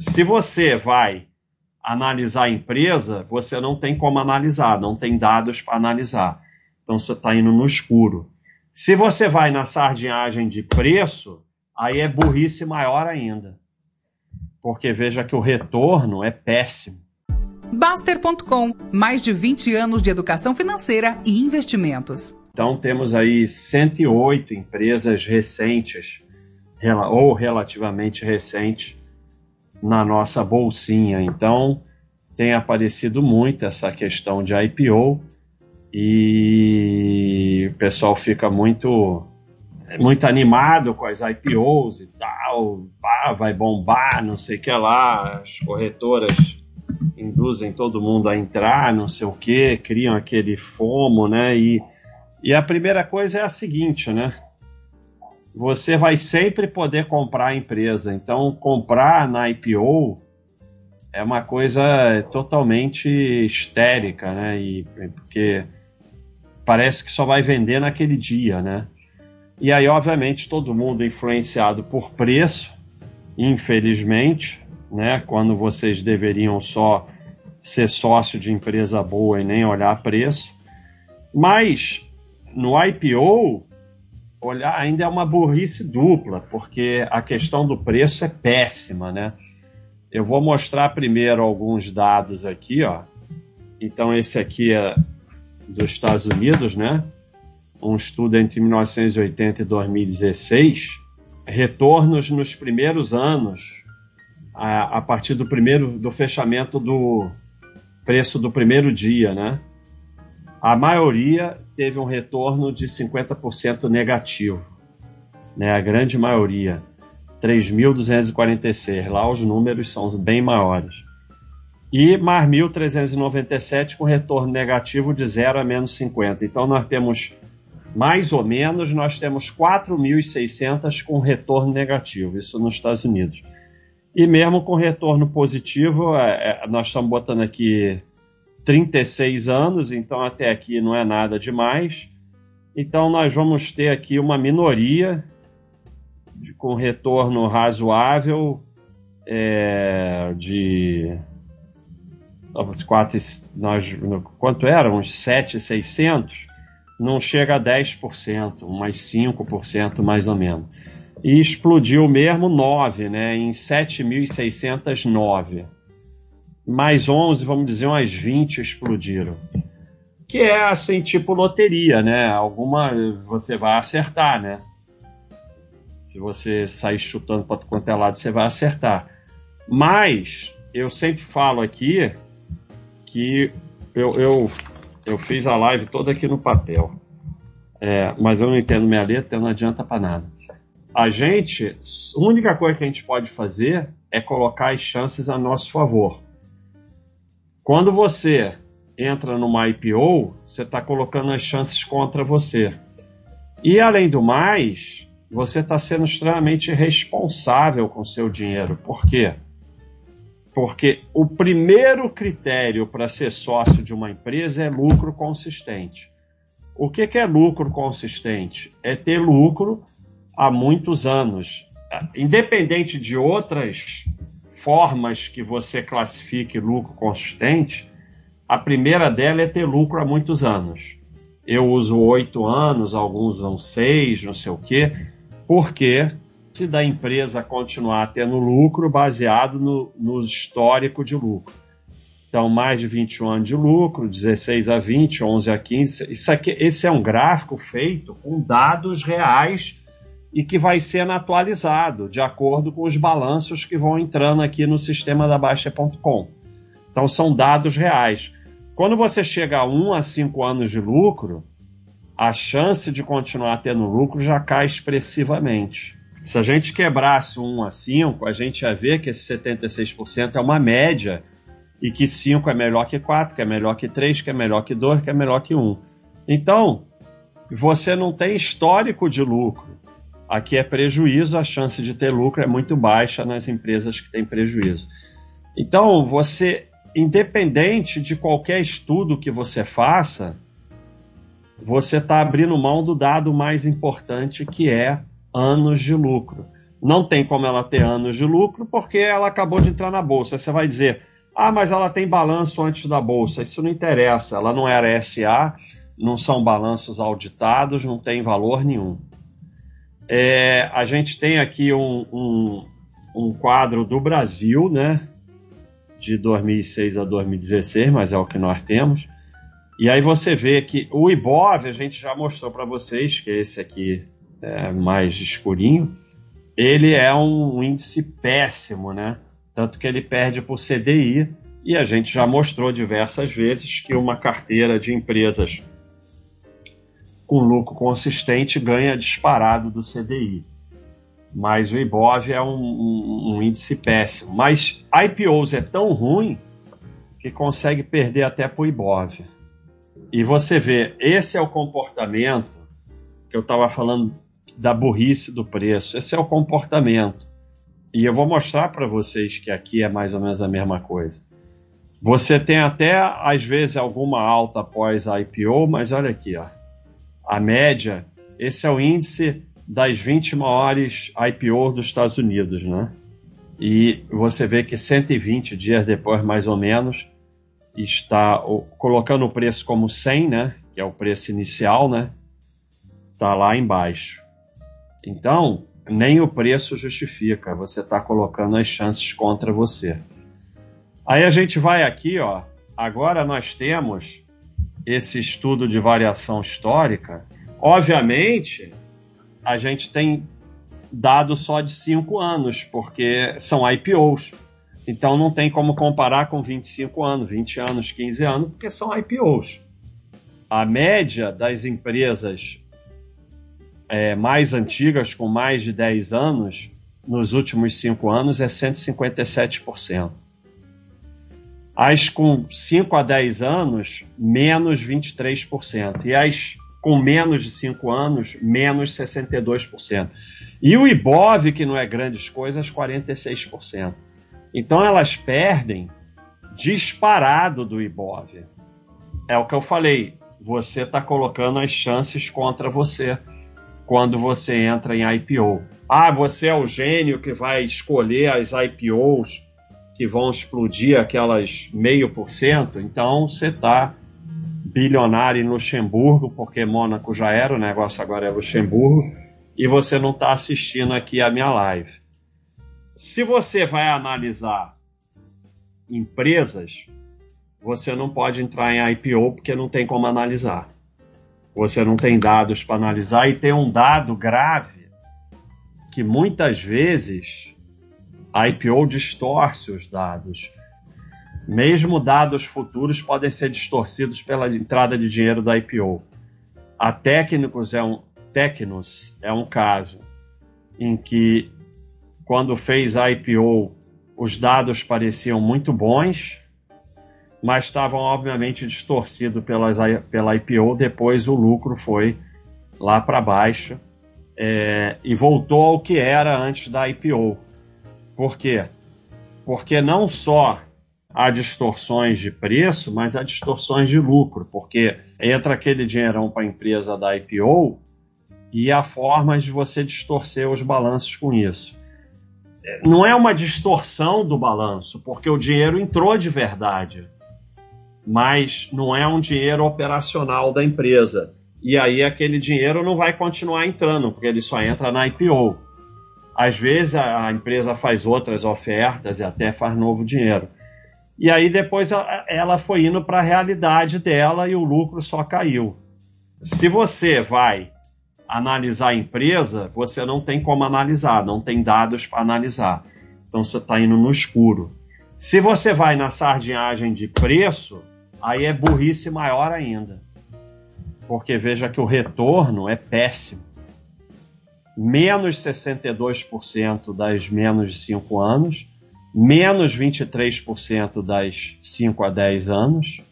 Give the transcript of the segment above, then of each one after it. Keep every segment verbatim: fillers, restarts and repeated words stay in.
Se você vai analisar a empresa, você não tem como analisar, não tem dados para analisar. Então você está indo no escuro. Se você vai na sardinhagem de preço, aí é burrice maior ainda. Porque veja que o retorno é péssimo. Bastter ponto com, mais de vinte anos de educação financeira e investimentos. Então temos aí cento e oito empresas recentes, ou relativamente recentes, na nossa bolsinha. Então tem aparecido muito essa questão de I P O e o pessoal fica muito, muito animado com as I P Os e tal, vai bombar, não sei o que lá, as corretoras induzem todo mundo a entrar, não sei o que, criam aquele FOMO, né? E, e a primeira coisa é a seguinte, né? Você vai sempre poder comprar a empresa, então comprar na I P O é uma coisa totalmente histérica, né? E, porque parece que só vai vender naquele dia, né? E aí, obviamente, todo mundo influenciado por preço, infelizmente, né? Quando vocês deveriam só ser sócio de empresa boa e nem olhar preço. Mas no I P O, olhar ainda é uma burrice dupla, porque a questão do preço é péssima, né? Eu vou mostrar primeiro alguns dados aqui, ó. Então esse aqui é dos Estados Unidos, né? Um estudo entre mil novecentos e oitenta e dois mil e dezesseis, retornos nos primeiros anos, a, a partir do primeiro do fechamento do preço do primeiro dia, né? A maioria teve um retorno de cinquenta por cento negativo, né? A grande maioria, três mil duzentos e quarenta e seis, lá os números são bem maiores. E mais mil trezentos e noventa e sete com retorno negativo de zero a menos cinquenta. Então nós temos, mais ou menos, nós temos quatro mil e seiscentos com retorno negativo, isso nos Estados Unidos. E mesmo com retorno positivo, nós estamos botando aqui trinta e seis anos, então até aqui não é nada demais. Então nós vamos ter aqui uma minoria de, com retorno razoável é, de... Quatro, nós, quanto era? Uns sete mil e seiscentos? Não chega a dez por cento, umas cinco por cento mais ou menos. E explodiu mesmo nove, né? Em sete mil seiscentos e nove. Mais onze, vamos dizer, umas vinte explodiram. Que é assim, tipo loteria, né? Alguma você vai acertar, né? Se você sair chutando para quanto é lado, você vai acertar. Mas eu sempre falo aqui que eu, eu, eu fiz a live toda aqui no papel, é, mas eu não entendo minha letra, não adianta para nada. A gente, a única coisa que a gente pode fazer é colocar as chances a nosso favor. Quando você entra numa I P O, você está colocando as chances contra você. E além do mais, você está sendo extremamente responsável com o seu dinheiro. Por quê? Porque o primeiro critério para ser sócio de uma empresa é lucro consistente. O que, que é lucro consistente? É ter lucro há muitos anos. Independente de outras formas que você classifique lucro consistente, a primeira dela é ter lucro há muitos anos. Eu uso oito anos, alguns usam seis, não sei o quê, porque se da empresa continuar tendo lucro baseado no, no histórico de lucro. Então, mais de vinte e um anos de lucro, dezesseis a vinte, onze a quinze. Isso aqui, esse é um gráfico feito com dados reais e que vai sendo atualizado de acordo com os balanços que vão entrando aqui no sistema da Bastter ponto com. Então, são dados reais. Quando você chega a um a cinco anos de lucro, a chance de continuar tendo lucro já cai expressivamente. Se a gente quebrasse um a cinco, a gente ia ver que esse setenta e seis por cento é uma média e que cinco é melhor que quatro, que é melhor que três, que é melhor que dois, que é melhor que um. Então, você não tem histórico de lucro. Aqui é prejuízo, a chance de ter lucro é muito baixa nas empresas que têm prejuízo. Então, você, independente de qualquer estudo que você faça, você está abrindo mão do dado mais importante, que é anos de lucro. não tem como ela ter anos de lucro porque ela acabou de entrar na Bolsa. Aí você vai dizer, ah, mas ela tem balanço antes da Bolsa. Isso não interessa, ela não era S A, não são balanços auditados, não tem valor nenhum. É, a gente tem aqui um, um, um quadro do Brasil, né, de dois mil e seis a dois mil e dezesseis, mas é o que nós temos. E aí você vê que o IBOV, a gente já mostrou para vocês, que esse aqui é mais escurinho, ele é um índice péssimo, né? Tanto que ele perde por C D I, e a gente já mostrou diversas vezes que uma carteira de empresas com lucro consistente ganha disparado do C D I. Mas o IBOV é um, um, um índice péssimo. Mas I P Os é tão ruim que consegue perder até para o IBOV. E você vê, esse é o comportamento que eu estava falando da burrice do preço. Esse é o comportamento. E eu vou mostrar para vocês que aqui é mais ou menos a mesma coisa. Você tem até, às vezes, alguma alta após a I P O, mas olha aqui, ó. A média, esse é o índice das vinte maiores I P Os dos Estados Unidos, né? E você vê que cento e vinte dias depois, mais ou menos, está colocando o preço como cem, né? Que é o preço inicial, né? Está lá embaixo. Então, nem o preço justifica. Você está colocando as chances contra você. Aí a gente vai aqui, ó. Agora nós temos esse estudo de variação histórica. Obviamente, a gente tem dado só de cinco anos, porque são I P Os. Então não tem como comparar com vinte e cinco anos, vinte anos, quinze anos, porque são I P Os. A média das empresas é, mais antigas, com mais de dez anos, nos últimos cinco anos, é cento e cinquenta e sete por cento. As com cinco a dez anos, menos vinte e três por cento. E as com menos de cinco anos, menos sessenta e dois por cento. E o IBOV, que não é grandes coisas, quarenta e seis por cento. Então elas perdem disparado do IBOV. É o que eu falei, você está colocando as chances contra você quando você entra em I P O. Ah, você é o gênio que vai escolher as I P Os que vão explodir aquelas meio por cento. Então você está bilionário em Luxemburgo, porque Mônaco já era, o negócio agora é Luxemburgo, e você não está assistindo aqui a minha live. Se você vai analisar empresas, você não pode entrar em I P O porque não tem como analisar. Você não tem dados para analisar, e tem um dado grave que muitas vezes a I P O distorce os dados. Mesmo dados futuros podem ser distorcidos pela entrada de dinheiro da I P O. A Tecnos é um, Tecnos é um caso em que, quando fez a I P O, os dados pareciam muito bons, mas estavam obviamente distorcidos pelas, pela I P O. Depois o lucro foi lá para baixo é, e voltou ao que era antes da I P O. Por quê? Porque não só há distorções de preço, mas há distorções de lucro, porque entra aquele dinheirão para a empresa da I P O e há formas de você distorcer os balanços com isso. Não é uma distorção do balanço, porque o dinheiro entrou de verdade, mas não é um dinheiro operacional da empresa. E aí aquele dinheiro não vai continuar entrando, porque ele só entra na I P O. Às vezes a empresa faz outras ofertas e até faz novo dinheiro. E aí depois ela foi indo para a realidade dela e o lucro só caiu. Se você vai analisar a empresa, você não tem como analisar, não tem dados para analisar. Então você está indo no escuro. Se você vai na sardinhagem de preço, aí é burrice maior ainda. Porque veja que o retorno é péssimo. Menos sessenta e dois por cento das menos de cinco anos, menos vinte e três por cento das cinco a dez anos.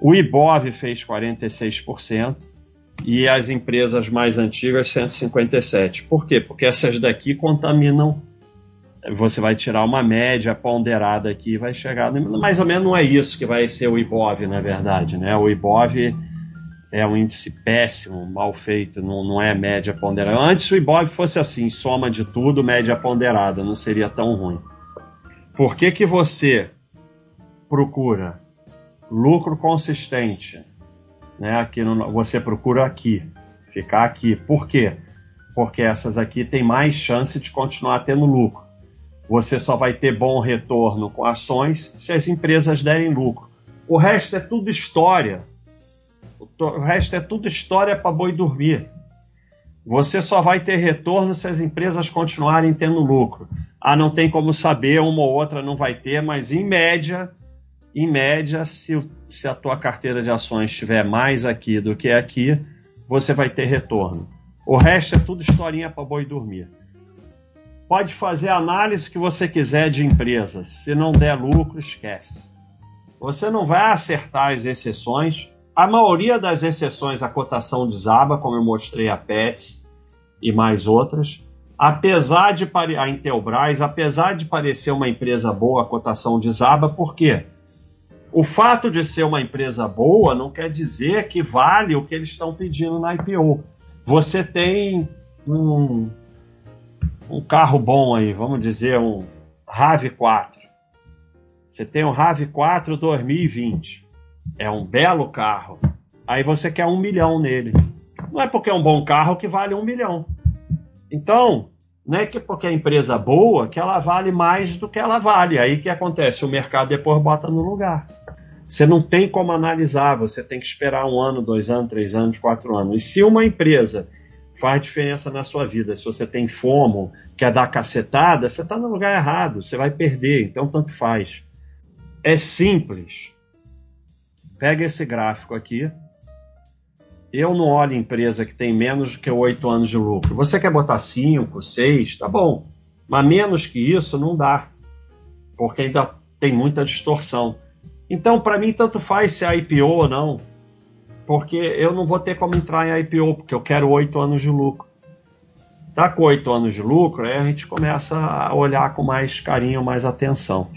O IBOV fez quarenta e seis por cento. E as empresas mais antigas, cento e cinquenta e sete. Por quê? Porque essas daqui contaminam. Você vai tirar uma média ponderada aqui e vai chegar... Mais ou menos não é isso que vai ser o IBOV, na verdade, né? O IBOV é um índice péssimo, mal feito, não, não é média ponderada. Antes o IBOV fosse assim, soma de tudo, média ponderada, não seria tão ruim. Por que que você procura lucro consistente, né? Aqui no, você procura aqui, ficar aqui. Por quê? Porque essas aqui têm mais chance de continuar tendo lucro. Você só vai ter bom retorno com ações se as empresas derem lucro. O resto é tudo história. O resto é tudo história para boi dormir. Você só vai ter retorno se as empresas continuarem tendo lucro. Ah, não tem como saber, uma ou outra não vai ter, mas em média, em média, se, se a tua carteira de ações estiver mais aqui do que aqui, você vai ter retorno. O resto é tudo historinha para boi dormir. Pode fazer a análise que você quiser de empresas. Se não der lucro, esquece. Você não vai acertar as exceções. A maioria das exceções, a cotação de Zaba, como eu mostrei, a Pets e mais outras, apesar de pare... a Intelbras, apesar de parecer uma empresa boa, a cotação de Zaba, por quê? O fato de ser uma empresa boa não quer dizer que vale o que eles estão pedindo na I P O. Você tem um, um carro bom aí, vamos dizer, um R A V quatro. Você tem um R A V quatro dois mil e vinte. É um belo carro. Aí você quer um milhão nele. Não é porque é um bom carro que vale um milhão. Então, não é que porque é empresa boa que ela vale mais do que ela vale. Aí que acontece? O mercado depois bota no lugar. Você não tem como analisar. Você tem que esperar um ano, dois anos, três anos, quatro anos. E se uma empresa faz diferença na sua vida, se você tem FOMO, quer dar cacetada, você está no lugar errado. Você vai perder. Então, tanto faz. É simples. Pega esse gráfico aqui. Eu não olho empresa que tem menos que oito anos de lucro. Você quer botar cinco, seis, tá bom. Mas menos que isso não dá. Porque ainda tem muita distorção. Então, para mim, tanto faz se é I P O ou não. Porque eu não vou ter como entrar em I P O, porque eu quero oito anos de lucro. Tá com oito anos de lucro, aí a gente começa a olhar com mais carinho, mais atenção.